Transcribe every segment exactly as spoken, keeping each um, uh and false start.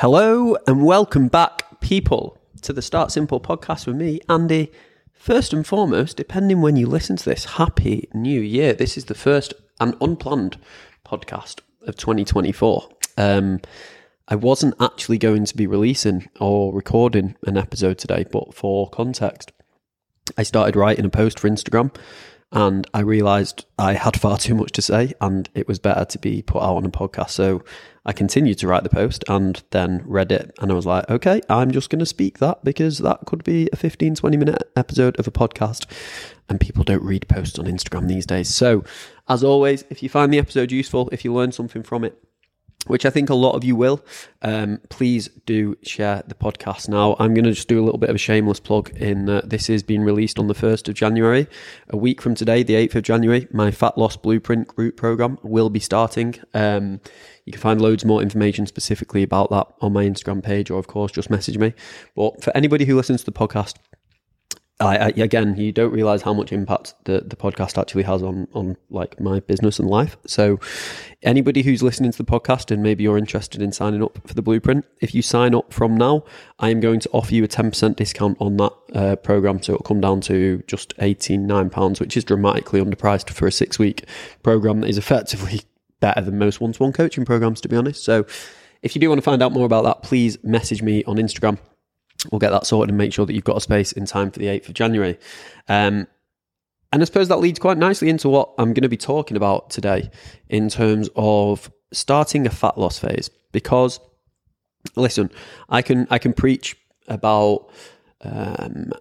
Hello and welcome back, people, to the Start Simple podcast with me, Andy. First and foremost, depending when you listen to this, Happy New Year. This is the first and unplanned podcast of twenty twenty-four. Um, I wasn't actually going to be releasing or recording an episode today, but for context, I started writing a post for Instagram and I realised I had far too much to say and it was better to be put out on a podcast. So I continued to write the post and then read it and I was like, okay, I'm just going to speak that because that could be a fifteen, twenty minute episode of a podcast and people don't read posts on Instagram these days. So as always, if you find the episode useful, if you learn something from it, which I think a lot of you will, um, please do share the podcast. Now, I'm going to just do a little bit of a shameless plug in that this is being released on the first of January. A week from today, the eighth of January, my Fat Loss Blueprint group program will be starting. Um, you can find loads more information specifically about that on my Instagram page, or of course, just message me. But for anybody who listens to the podcast, I, I, again, you don't realize how much impact the, the podcast actually has on, on like my business and life. So anybody who's listening to the podcast and maybe you're interested in signing up for the Blueprint, if you sign up from now, I am going to offer you a ten percent discount on that uh, program. So it'll come down to just eighty-nine pounds, which is dramatically underpriced for a six week program that is effectively better than most one-to-one coaching programs, to be honest. So if you do want to find out more about that, please message me on Instagram. We'll get that sorted and make sure that you've got a space in time for the eighth of January. Um, and I suppose that leads quite nicely into what I'm going to be talking about today in terms of starting a fat loss phase. Because, listen, I can I can preach about um,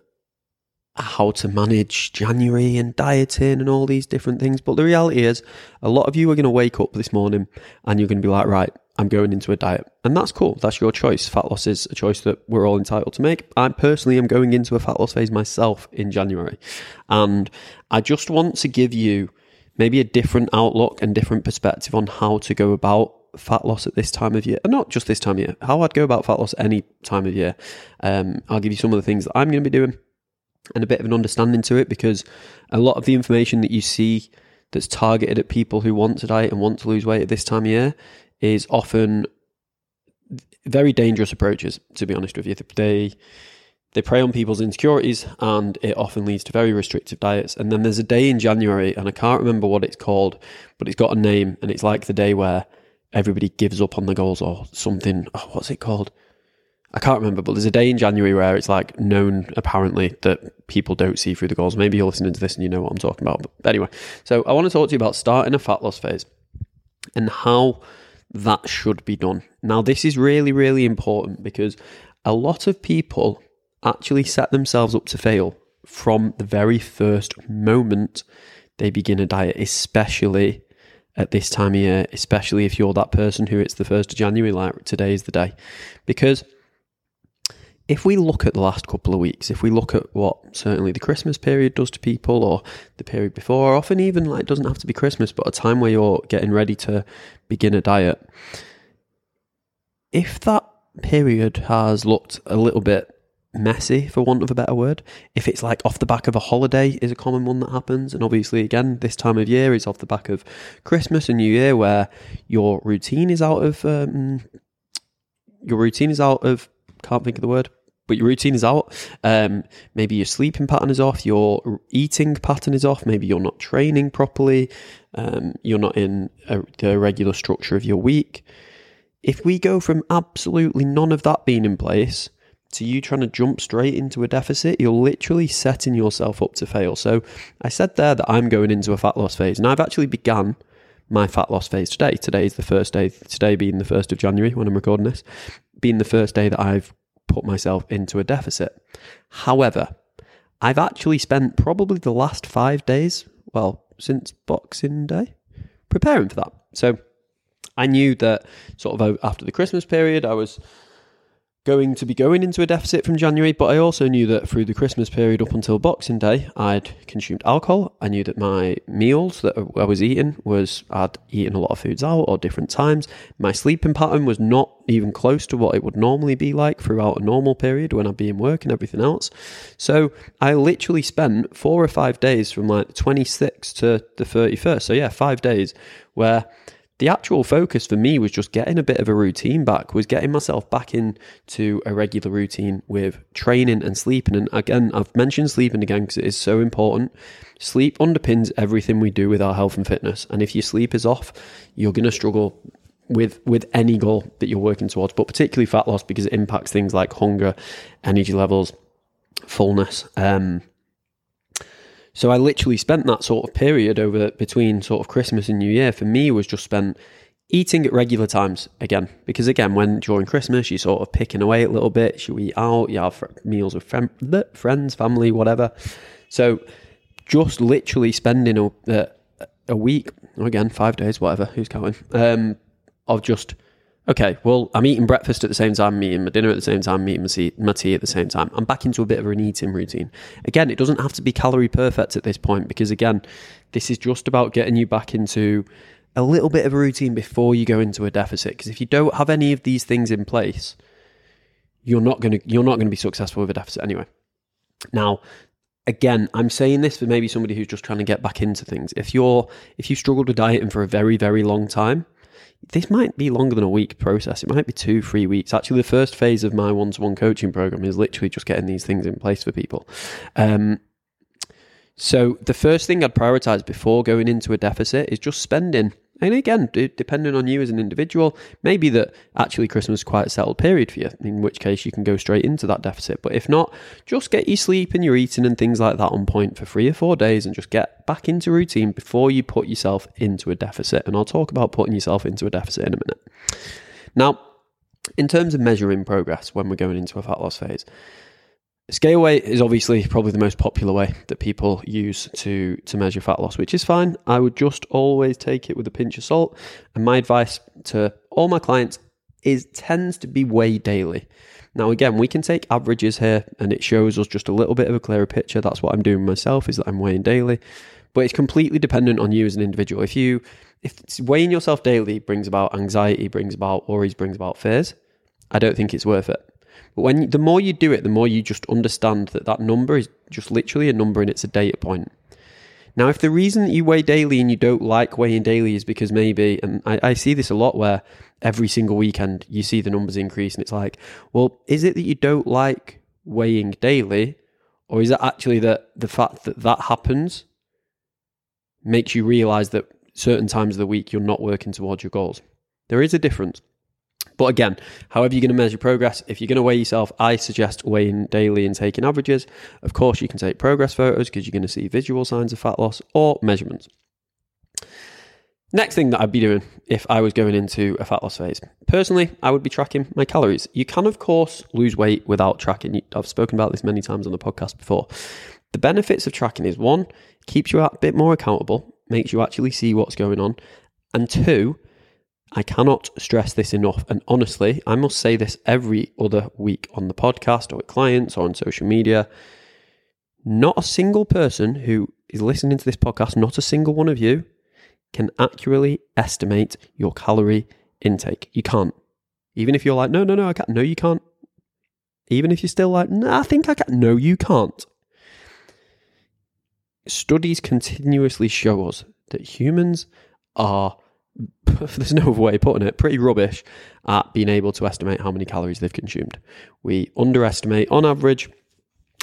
how to manage January and dieting and all these different things. But the reality is a lot of you are going to wake up this morning and you're going to be like, right, I'm going into a diet. And that's cool. That's your choice. Fat loss is a choice that we're all entitled to make. I personally am going into a fat loss phase myself in January. And I just want to give you maybe a different outlook and different perspective on how to go about fat loss at this time of year. And not just this time of year, how I'd go about fat loss any time of year. Um, I'll give you some of the things that I'm going to be doing and a bit of an understanding to it, because a lot of the information that you see that's targeted at people who want to diet and want to lose weight at this time of year is often very dangerous approaches, to be honest with you. They they prey on people's insecurities and it often leads to very restrictive diets. And then there's a day in January, and I can't remember what it's called, but it's got a name, and it's like the day where everybody gives up on the goals or something. Oh, what's it called? I can't remember, but there's a day in January where it's like known, apparently, that people don't see through the goals. Maybe you're listening to this and you know what I'm talking about. But anyway, so I want to talk to you about starting a fat loss phase and how that should be done. Now, this is really, really important because a lot of people actually set themselves up to fail from the very first moment they begin a diet, especially at this time of year, especially if you're that person who it's the first of January, like today is the day. Because if we look at the last couple of weeks, if we look at what certainly the Christmas period does to people, or the period before, or often even, like, it doesn't have to be Christmas, but a time where you're getting ready to begin a diet. If that period has looked a little bit messy, for want of a better word, if it's like off the back of a holiday is a common one that happens, and obviously again this time of year is off the back of Christmas and New Year, where your routine is out of, um, your routine is out of, can't think of the word, but your routine is out. Um, maybe your sleeping pattern is off, your eating pattern is off, maybe you're not training properly, um, you're not in a, the regular structure of your week. If we go from absolutely none of that being in place to you trying to jump straight into a deficit, you're literally setting yourself up to fail. So I said there that I'm going into a fat loss phase, and I've actually begun my fat loss phase today. Today is the first day, today being the first of January when I'm recording this, being the first day that I've put myself into a deficit. However, I've actually spent probably the last five days, well, since Boxing Day, preparing for that. So I knew that sort of after the Christmas period, I was going to be going into a deficit from January, but I also knew that through the Christmas period up until Boxing Day, I'd consumed alcohol. I knew that my meals that I was eating was, I'd eaten a lot of foods out or different times. My sleeping pattern was not even close to what it would normally be like throughout a normal period when I'd be in work and everything else. So I literally spent four or five days from like the twenty-sixth to the thirty-first. So yeah, five days where the actual focus for me was just getting a bit of a routine back, was getting myself back into a regular routine with training and sleeping. And again, I've mentioned sleeping again because it is so important. Sleep underpins everything we do with our health and fitness. And if your sleep is off, you're going to struggle with with any goal that you're working towards, but particularly fat loss, because it impacts things like hunger, energy levels, fullness. Um, so I literally spent that sort of period over between sort of Christmas and New Year, for me, was just spent eating at regular times again, because again, when during Christmas, you're sort of picking away a little bit, you eat out, you have fr- meals with fam- friends, family, whatever. So just literally spending a, a, a week, or again, five days, whatever, who's counting, um, of just, okay, well, I'm eating breakfast at the same time, I'm eating my dinner at the same time, I'm eating my tea, my tea at the same time. I'm back into a bit of an eating routine. Again, it doesn't have to be calorie perfect at this point, because again, this is just about getting you back into a little bit of a routine before you go into a deficit. Because if you don't have any of these things in place, you're not going to you're not going to be successful with a deficit anyway. Now, again, I'm saying this for maybe somebody who's just trying to get back into things. If you're if you struggled with dieting for a very, very long time, this might be longer than a week process. It might be two, three weeks. Actually, the first phase of my one-to-one coaching program is literally just getting these things in place for people. Um, so the first thing I'd prioritize before going into a deficit is just spending. And again, d- depending on you as an individual, maybe that actually Christmas is quite a settled period for you, in which case you can go straight into that deficit. But if not, just get your sleep and your eating and things like that on point for three or four days and just get back into routine before you put yourself into a deficit. And I'll talk about putting yourself into a deficit in a minute. Now, in terms of measuring progress when we're going into a fat loss phase, scale weight is obviously probably the most popular way that people use to, to measure fat loss, which is fine. I would just always take it with a pinch of salt. And my advice to all my clients is tends to be weigh daily. Now, again, we can take averages here and it shows us just a little bit of a clearer picture. That's what I'm doing myself, is that I'm weighing daily, but it's completely dependent on you as an individual. If you, if it's weighing yourself daily brings about anxiety, brings about worries, brings about fears, I don't think it's worth it. But when the more you do it, the more you just understand that that number is just literally a number and it's a data point. Now, if the reason that you weigh daily and you don't like weighing daily is because maybe, and I, I see this a lot where every single weekend you see the numbers increase and it's like, well, is it that you don't like weighing daily, or is it actually that the fact that that happens makes you realize that certain times of the week you're not working towards your goals? There is a difference. But again, however you're going to measure progress, if you're going to weigh yourself, I suggest weighing daily and taking averages. Of course, you can take progress photos because you're going to see visual signs of fat loss or measurements. Next thing that I'd be doing if I was going into a fat loss phase, personally, I would be tracking my calories. You can, of course, lose weight without tracking. I've spoken about this many times on the podcast before. The benefits of tracking is one, keeps you a bit more accountable, makes you actually see what's going on, and two, I cannot stress this enough, and honestly, I must say this every other week on the podcast or with clients or on social media. Not a single person who is listening to this podcast, not a single one of you, can accurately estimate your calorie intake. You can't. Even if you're like, no, no, no, I can't. No, you can't. Even if you're still like, no, nah, I think I can. No, you can't. Studies continuously show us that humans are, there's no other way of putting it, pretty rubbish at being able to estimate how many calories they've consumed. We underestimate on average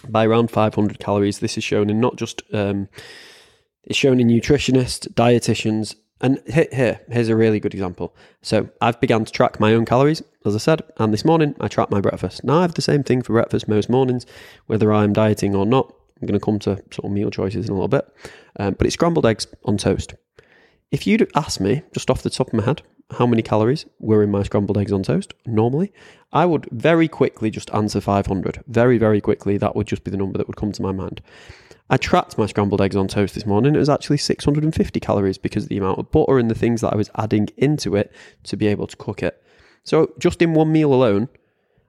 by around five hundred calories. This is shown in not just, um, it's shown in nutritionists, dietitians, and here, here, here's a really good example. So I've began to track my own calories, as I said, and this morning I tracked my breakfast. Now I have the same thing for breakfast most mornings, whether I'm dieting or not. I'm going to come to sort of meal choices in a little bit, um, but it's scrambled eggs on toast. If you'd asked me, just off the top of my head, how many calories were in my scrambled eggs on toast normally, I would very quickly just answer five hundred. Very, very quickly, that would just be the number that would come to my mind. I tracked my scrambled eggs on toast this morning. It was actually six hundred fifty calories because of the amount of butter and the things that I was adding into it to be able to cook it. So just in one meal alone,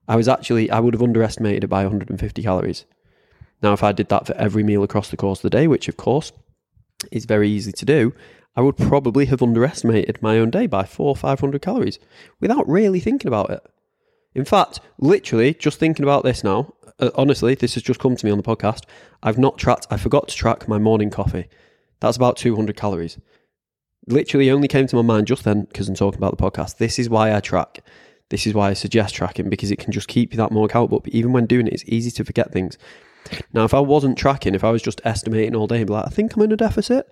I was actually, I would have underestimated it by one hundred fifty calories. Now, if I did that for every meal across the course of the day, which of course is very easy to do, I would probably have underestimated my own day by four or five hundred calories without really thinking about it. In fact, literally just thinking about this now, uh, honestly, this has just come to me on the podcast. I've not tracked, I forgot to track my morning coffee. That's about two hundred calories. literally only came to my mind just then because I'm talking about the podcast. This is why I track. This is why I suggest tracking, because it can just keep that more accountable. But even when doing it, it's easy to forget things. Now, if I wasn't tracking, if I was just estimating all day, like, I think I'm in a deficit,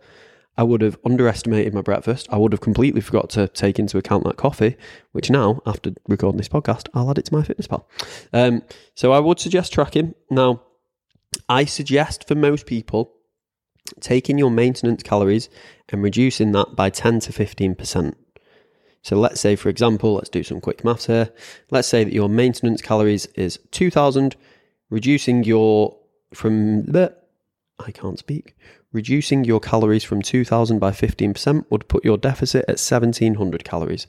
I would have underestimated my breakfast. I would have completely forgot to take into account that coffee, which now, after recording this podcast, I'll add it to my fitness pal. Um, so I would suggest tracking. Now, I suggest for most people taking your maintenance calories and reducing that by ten to fifteen percent. So let's say, for example, let's do some quick maths here. Let's say that your maintenance calories is two thousand, reducing your from the, I can't speak. Reducing your calories from two thousand by fifteen percent would put your deficit at seventeen hundred calories.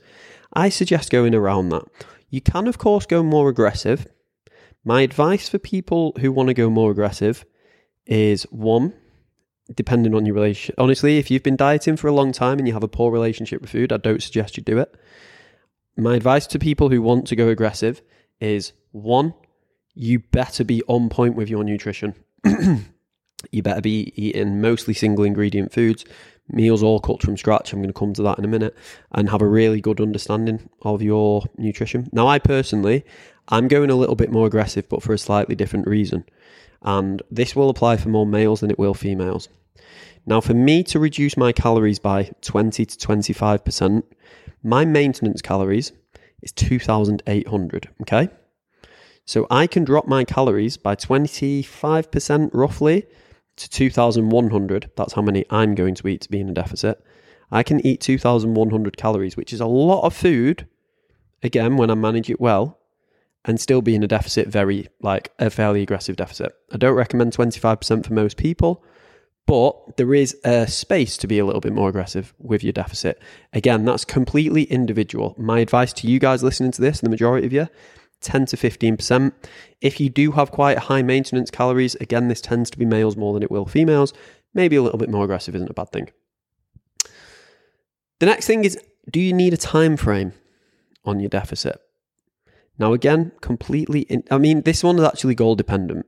I suggest going around that. You can, of course, go more aggressive. My advice for people who want to go more aggressive is one, depending on your relationship. Honestly, if you've been dieting for a long time and you have a poor relationship with food, I don't suggest you do it. My advice to people who want to go aggressive is one, you better be on point with your nutrition. You better be eating mostly single ingredient foods, meals all cooked from scratch. I'm going to come to that in a minute, and have a really good understanding of your nutrition. Now, I personally, I'm going a little bit more aggressive, but for a slightly different reason. And this will apply for more males than it will females. Now, for me to reduce my calories by twenty to twenty-five percent, my maintenance calories is two thousand eight hundred, okay? So I can drop my calories by twenty-five percent roughly to two thousand one hundred. That's how many I'm going to eat to be in a deficit. I can eat two thousand one hundred calories, which is a lot of food, again, when I manage it well, and still be in a deficit, very, like, a fairly aggressive deficit. I don't recommend twenty-five percent for most people, but there is a space to be a little bit more aggressive with your deficit. Again, that's completely individual. My advice to you guys listening to this, and the majority of you, ten to fifteen percent. If you do have quite high maintenance calories, again, this tends to be males more than it will females. Maybe a little bit more aggressive isn't a bad thing. The next thing is, do you need a time frame on your deficit? Now, again, completely, in, I mean, this one is actually goal dependent.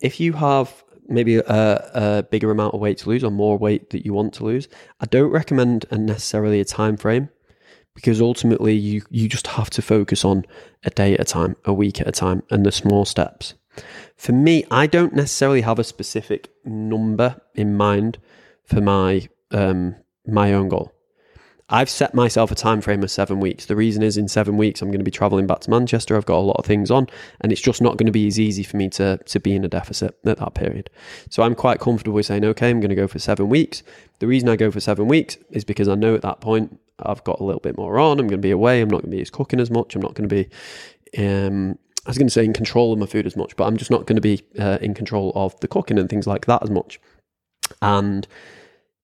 If you have maybe a, a bigger amount of weight to lose, or more weight that you want to lose, I don't recommend necessarily a time frame, because ultimately you, you just have to focus on a day at a time, a week at a time, and the small steps. For me, I don't necessarily have a specific number in mind for my um, my own goal. I've set myself a time frame of seven weeks. The reason is, in seven weeks, I'm going to be traveling back to Manchester. I've got a lot of things on, and it's just not going to be as easy for me to, to be in a deficit at that period. So I'm quite comfortable with saying, okay, I'm going to go for seven weeks. The reason I go for seven weeks is because I know at that point I've got a little bit more on. I'm going to be away. I'm not going to be as cooking as much. I'm not going to be, um, I was going to say in control of my food as much, but I'm just not going to be uh, in control of the cooking and things like that as much. And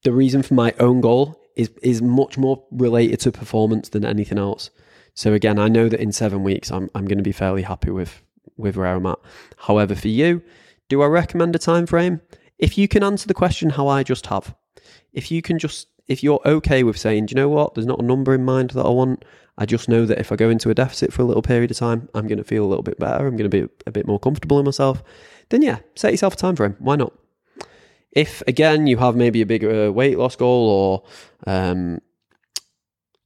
the reason for my own goal is is much more related to performance than anything else. So again, I know that in seven weeks, I'm I'm going to be fairly happy with, with where I'm at. However, for you, do I recommend a time frame? If you can answer the question how I just have, if you can just, if you're okay with saying, do you know what, there's not a number in mind that I want, I just know that if I go into a deficit for a little period of time, I'm going to feel a little bit better, I'm going to be a bit more comfortable in myself, then yeah, set yourself a time frame. Why not? If, again, you have maybe a bigger weight loss goal, or um,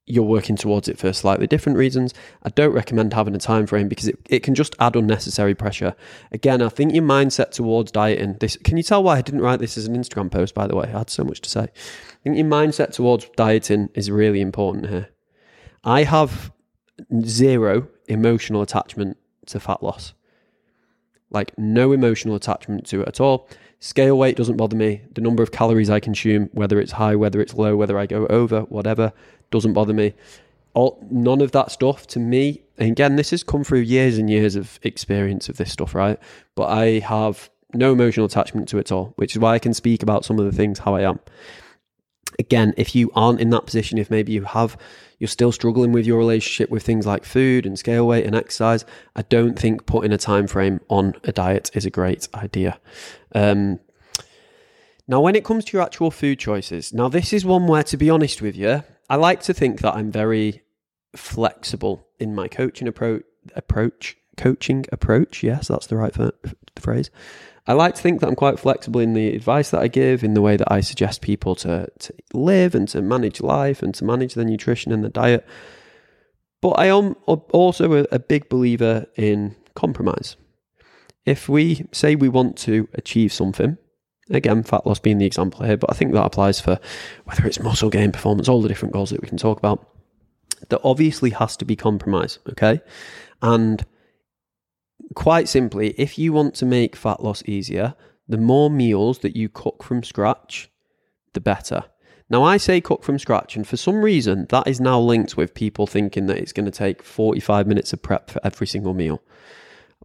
you're working towards it for slightly different reasons, I don't recommend having a time frame, because it, it can just add unnecessary pressure. Again, I think your mindset towards dieting, this, can you tell why I didn't write this as an Instagram post, by the way? I had so much to say. I think your mindset towards dieting is really important here. I have zero emotional attachment to fat loss. Like, no emotional attachment to it at all. Scale weight doesn't bother me. The number of calories I consume, whether it's high, whether it's low, whether I go over, whatever, doesn't bother me. All, none of that stuff to me, and again, this has come through years and years of experience of this stuff, right? But I have no emotional attachment to it at all, which is why I can speak about some of the things how I am. Again, if you aren't in that position, if maybe you have, you're still struggling with your relationship with things like food and scale weight and exercise, I don't think putting a time frame on a diet is a great idea. Um, now, when it comes to your actual food choices, now this is one where, to be honest with you, I like to think that I'm very flexible in my coaching approach. Approach, coaching approach. Yes, that's the right the phrase. I like to think that I'm quite flexible in the advice that I give, in the way that I suggest people to, to live and to manage life and to manage their nutrition and their diet. But I am also a, a big believer in compromise. If we say we want to achieve something, again, fat loss being the example here, but I think that applies for whether it's muscle gain, performance, all the different goals that we can talk about, there obviously has to be compromise, okay? And quite simply, if you want to make fat loss easier, the more meals that you cook from scratch, the better. Now, I say cook from scratch, and for some reason, that is now linked with people thinking that it's going to take forty-five minutes of prep for every single meal.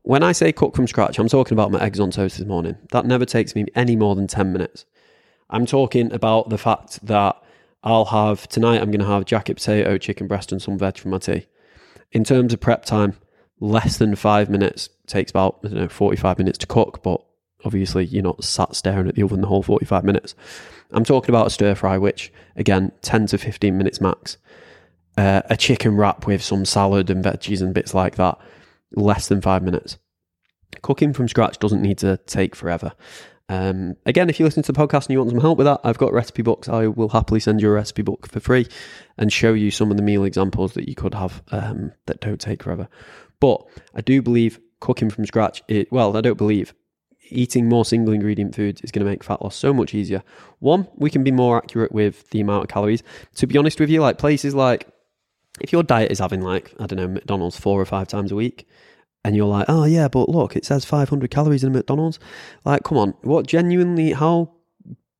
When I say cook from scratch, I'm talking about my eggs on toast this morning. That never takes me any more than ten minutes. I'm talking about the fact that I'll have, tonight I'm going to have jacket potato, chicken breast, and some veg for my tea. In terms of prep time, less than five minutes, takes about, I don't know, forty-five minutes to cook, but obviously you're not sat staring at the oven the whole forty-five minutes. I'm talking about a stir fry, which again, ten to fifteen minutes max. Uh, a chicken wrap with some salad and veggies and bits like that, less than five minutes. Cooking from scratch doesn't need to take forever. Um, again, if you listen to the podcast and you want some help with that, I've got recipe books. I will happily send you a recipe book for free and show you some of the meal examples that you could have um, that don't take forever. But I do believe cooking from scratch, it, well, I don't believe eating more single ingredient foods is going to make fat loss so much easier. One, we can be more accurate with the amount of calories. To be honest with you, like places like, if your diet is having like, I don't know, McDonald's four or five times a week, and you're like, oh yeah, but look, it says five hundred calories in a McDonald's. Like, come on, what genuinely, how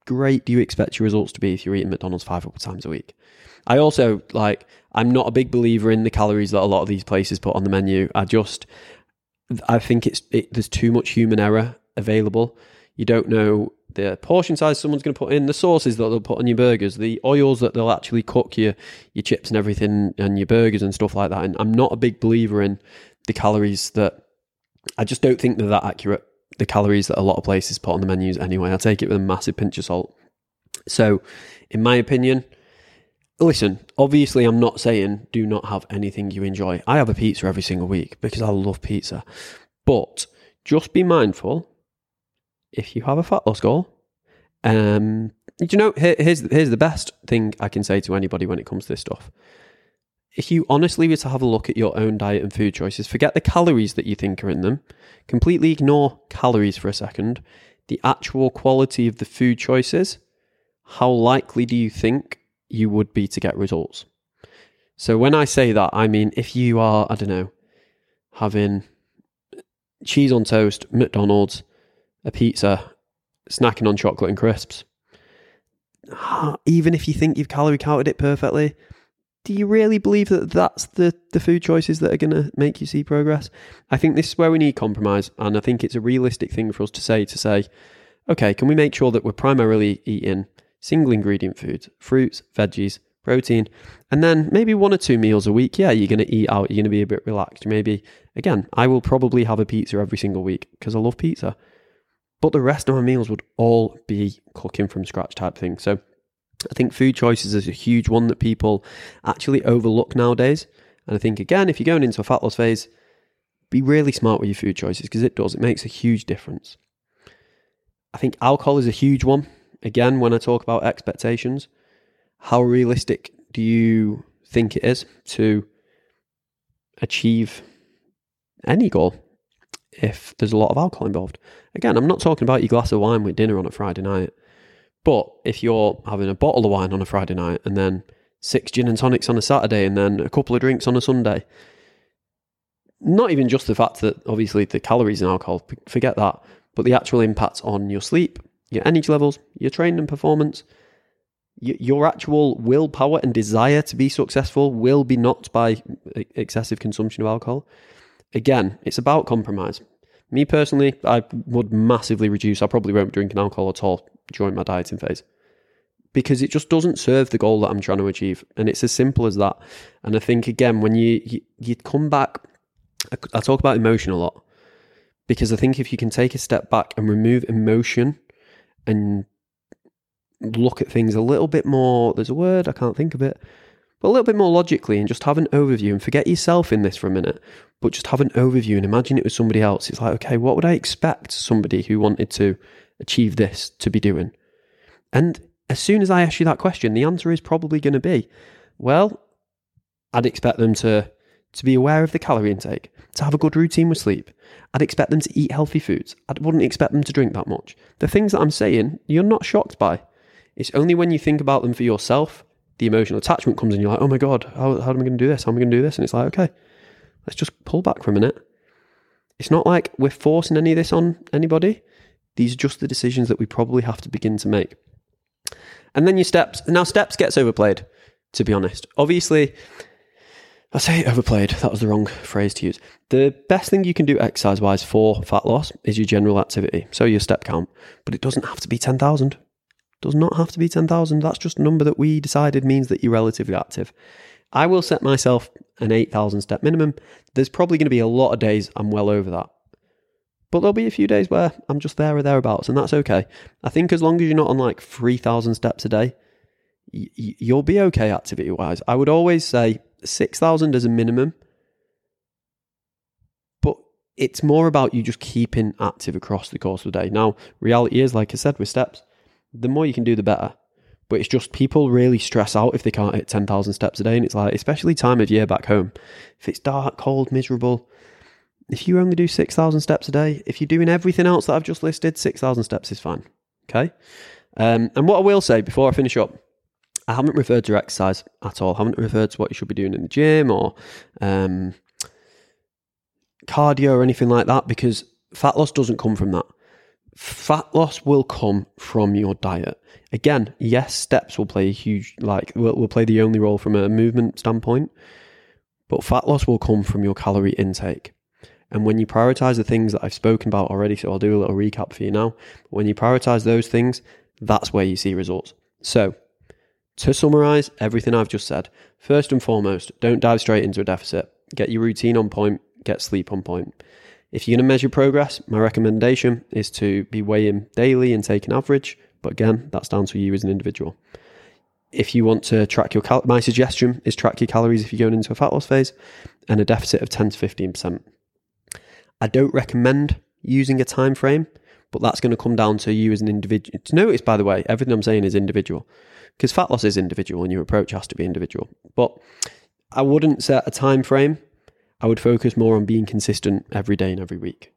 great do you expect your results to be if you're eating McDonald's five times a week? I also, like, I'm not a big believer in the calories that a lot of these places put on the menu. I just, I think it's, it, there's too much human error available. You don't know the portion size someone's going to put in, the sauces that they'll put on your burgers, the oils that they'll actually cook your your chips and everything and your burgers and stuff like that. And I'm not a big believer in the calories that, I just don't think they're that accurate, the calories that a lot of places put on the menus anyway. I take it with a massive pinch of salt. So in my opinion, listen, obviously I'm not saying do not have anything you enjoy. I have a pizza every single week because I love pizza. But just be mindful if you have a fat loss goal. Um, you know, here, here's, here's the best thing I can say to anybody when it comes to this stuff. If you honestly were to have a look at your own diet and food choices, forget the calories that you think are in them, completely ignore calories for a second, the actual quality of the food choices, how likely do you think you would be to get results? So when I say that, I mean, if you are, I don't know, having cheese on toast, McDonald's, a pizza, snacking on chocolate and crisps, even if you think you've calorie counted it perfectly, do you really believe that that's the, the food choices that are going to make you see progress? I think this is where we need compromise. And I think it's a realistic thing for us to say, to say, okay, can we make sure that we're primarily eating single ingredient foods, fruits, veggies, protein, and then maybe one or two meals a week. Yeah, you're going to eat out. You're going to be a bit relaxed. Maybe, again, I will probably have a pizza every single week because I love pizza. But the rest of my meals would all be cooking from scratch type thing. So I think food choices is a huge one that people actually overlook nowadays. And I think, again, if you're going into a fat loss phase, be really smart with your food choices because it does. It makes a huge difference. I think alcohol is a huge one. Again, when I talk about expectations, how realistic do you think it is to achieve any goal if there's a lot of alcohol involved? Again, I'm not talking about your glass of wine with dinner on a Friday night, but if you're having a bottle of wine on a Friday night and then six gin and tonics on a Saturday and then a couple of drinks on a Sunday, not even just the fact that obviously the calories in alcohol, forget that, but the actual impact on your sleep, your energy levels, your training and performance, your actual willpower and desire to be successful will be knocked by excessive consumption of alcohol. Again, it's about compromise. Me personally, I would massively reduce. I probably won't be drinking alcohol at all during my dieting phase because it just doesn't serve the goal that I'm trying to achieve. And it's as simple as that. And I think, again, when you, you, you come back, I talk about emotion a lot because I think if you can take a step back and remove emotion and look at things a little bit more, there's a word, I can't think of it, But a little bit more logically, and just have an overview, and forget yourself in this for a minute, but just have an overview and imagine it was somebody else. It's like, okay, what would I expect somebody who wanted to achieve this to be doing? And as soon as I ask you that question, the answer is probably going to be, well, I'd expect them to, to be aware of the calorie intake, to have a good routine with sleep. I'd expect them to eat healthy foods. I wouldn't expect them to drink that much. The things that I'm saying, you're not shocked by. It's only when you think about them for yourself, the emotional attachment comes in. You're like, oh my God, how, how am I going to do this? How am I going to do this? And it's like, okay, let's just pull back for a minute. It's not like we're forcing any of this on anybody. These are just the decisions that we probably have to begin to make. And then your steps. Now, steps gets overplayed, to be honest. Obviously, I say overplayed. That was the wrong phrase to use. The best thing you can do exercise-wise for fat loss is your general activity. So your step count. But it doesn't have to be ten thousand. Does not have to be ten thousand. That's just a number that we decided means that you're relatively active. I will set myself an eight thousand step minimum. There's probably going to be a lot of days I'm well over that. But there'll be a few days where I'm just there or thereabouts, and that's okay. I think as long as you're not on like three thousand steps a day, y- you'll be okay activity-wise. I would always say six thousand as a minimum, but it's more about you just keeping active across the course of the day. Now, reality is, like I said, with steps, the more you can do, the better. But it's just people really stress out if they can't hit ten thousand steps a day, and it's like, especially time of year back home. If it's dark, cold, miserable, if you only do six thousand steps a day, if you're doing everything else that I've just listed, six thousand steps is fine, okay? Um, and what I will say before I finish up, I haven't referred to exercise at all. I haven't referred to what you should be doing in the gym or um, cardio or anything like that, because fat loss doesn't come from that. Fat loss will come from your diet. Again, yes, steps will play a huge, like, will, will play the only role from a movement standpoint, but fat loss will come from your calorie intake. And when you prioritize the things that I've spoken about already, so I'll do a little recap for you now. When you prioritize those things, that's where you see results. So, to summarize everything I've just said, first and foremost, don't dive straight into a deficit. Get your routine on point, get sleep on point. If you're going to measure progress, my recommendation is to be weighing daily and take an average. But again, that's down to you as an individual. If you want to track your calories, my suggestion is track your calories if you're going into a fat loss phase and a deficit of ten to fifteen percent. I don't recommend using a time frame, but that's going to come down to you as an individual. To notice, by the way, everything I'm saying is individual because fat loss is individual and your approach has to be individual. But I wouldn't set a time frame. I would focus more on being consistent every day and every week.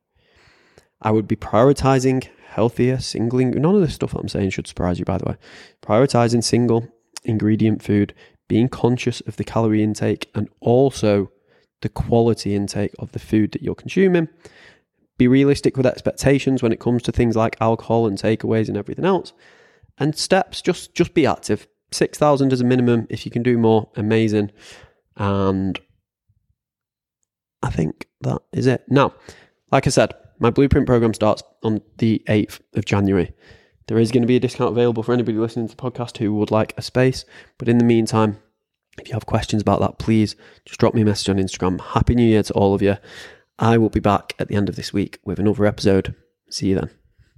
I would be prioritizing healthier, single, none of the stuff that I'm saying should surprise you, by the way. Prioritizing single ingredient food, being conscious of the calorie intake and also the quality intake of the food that you're consuming. Be realistic with expectations when it comes to things like alcohol and takeaways and everything else. And steps, just, just be active. six thousand as a minimum. If you can do more, amazing. And I think that is it. Now, like I said, my blueprint program starts on the eighth of January. There is going to be a discount available for anybody listening to the podcast who would like a space. But in the meantime, if you have questions about that, please just drop me a message on Instagram. Happy New Year to all of you. I will be back at the end of this week with another episode. See you then.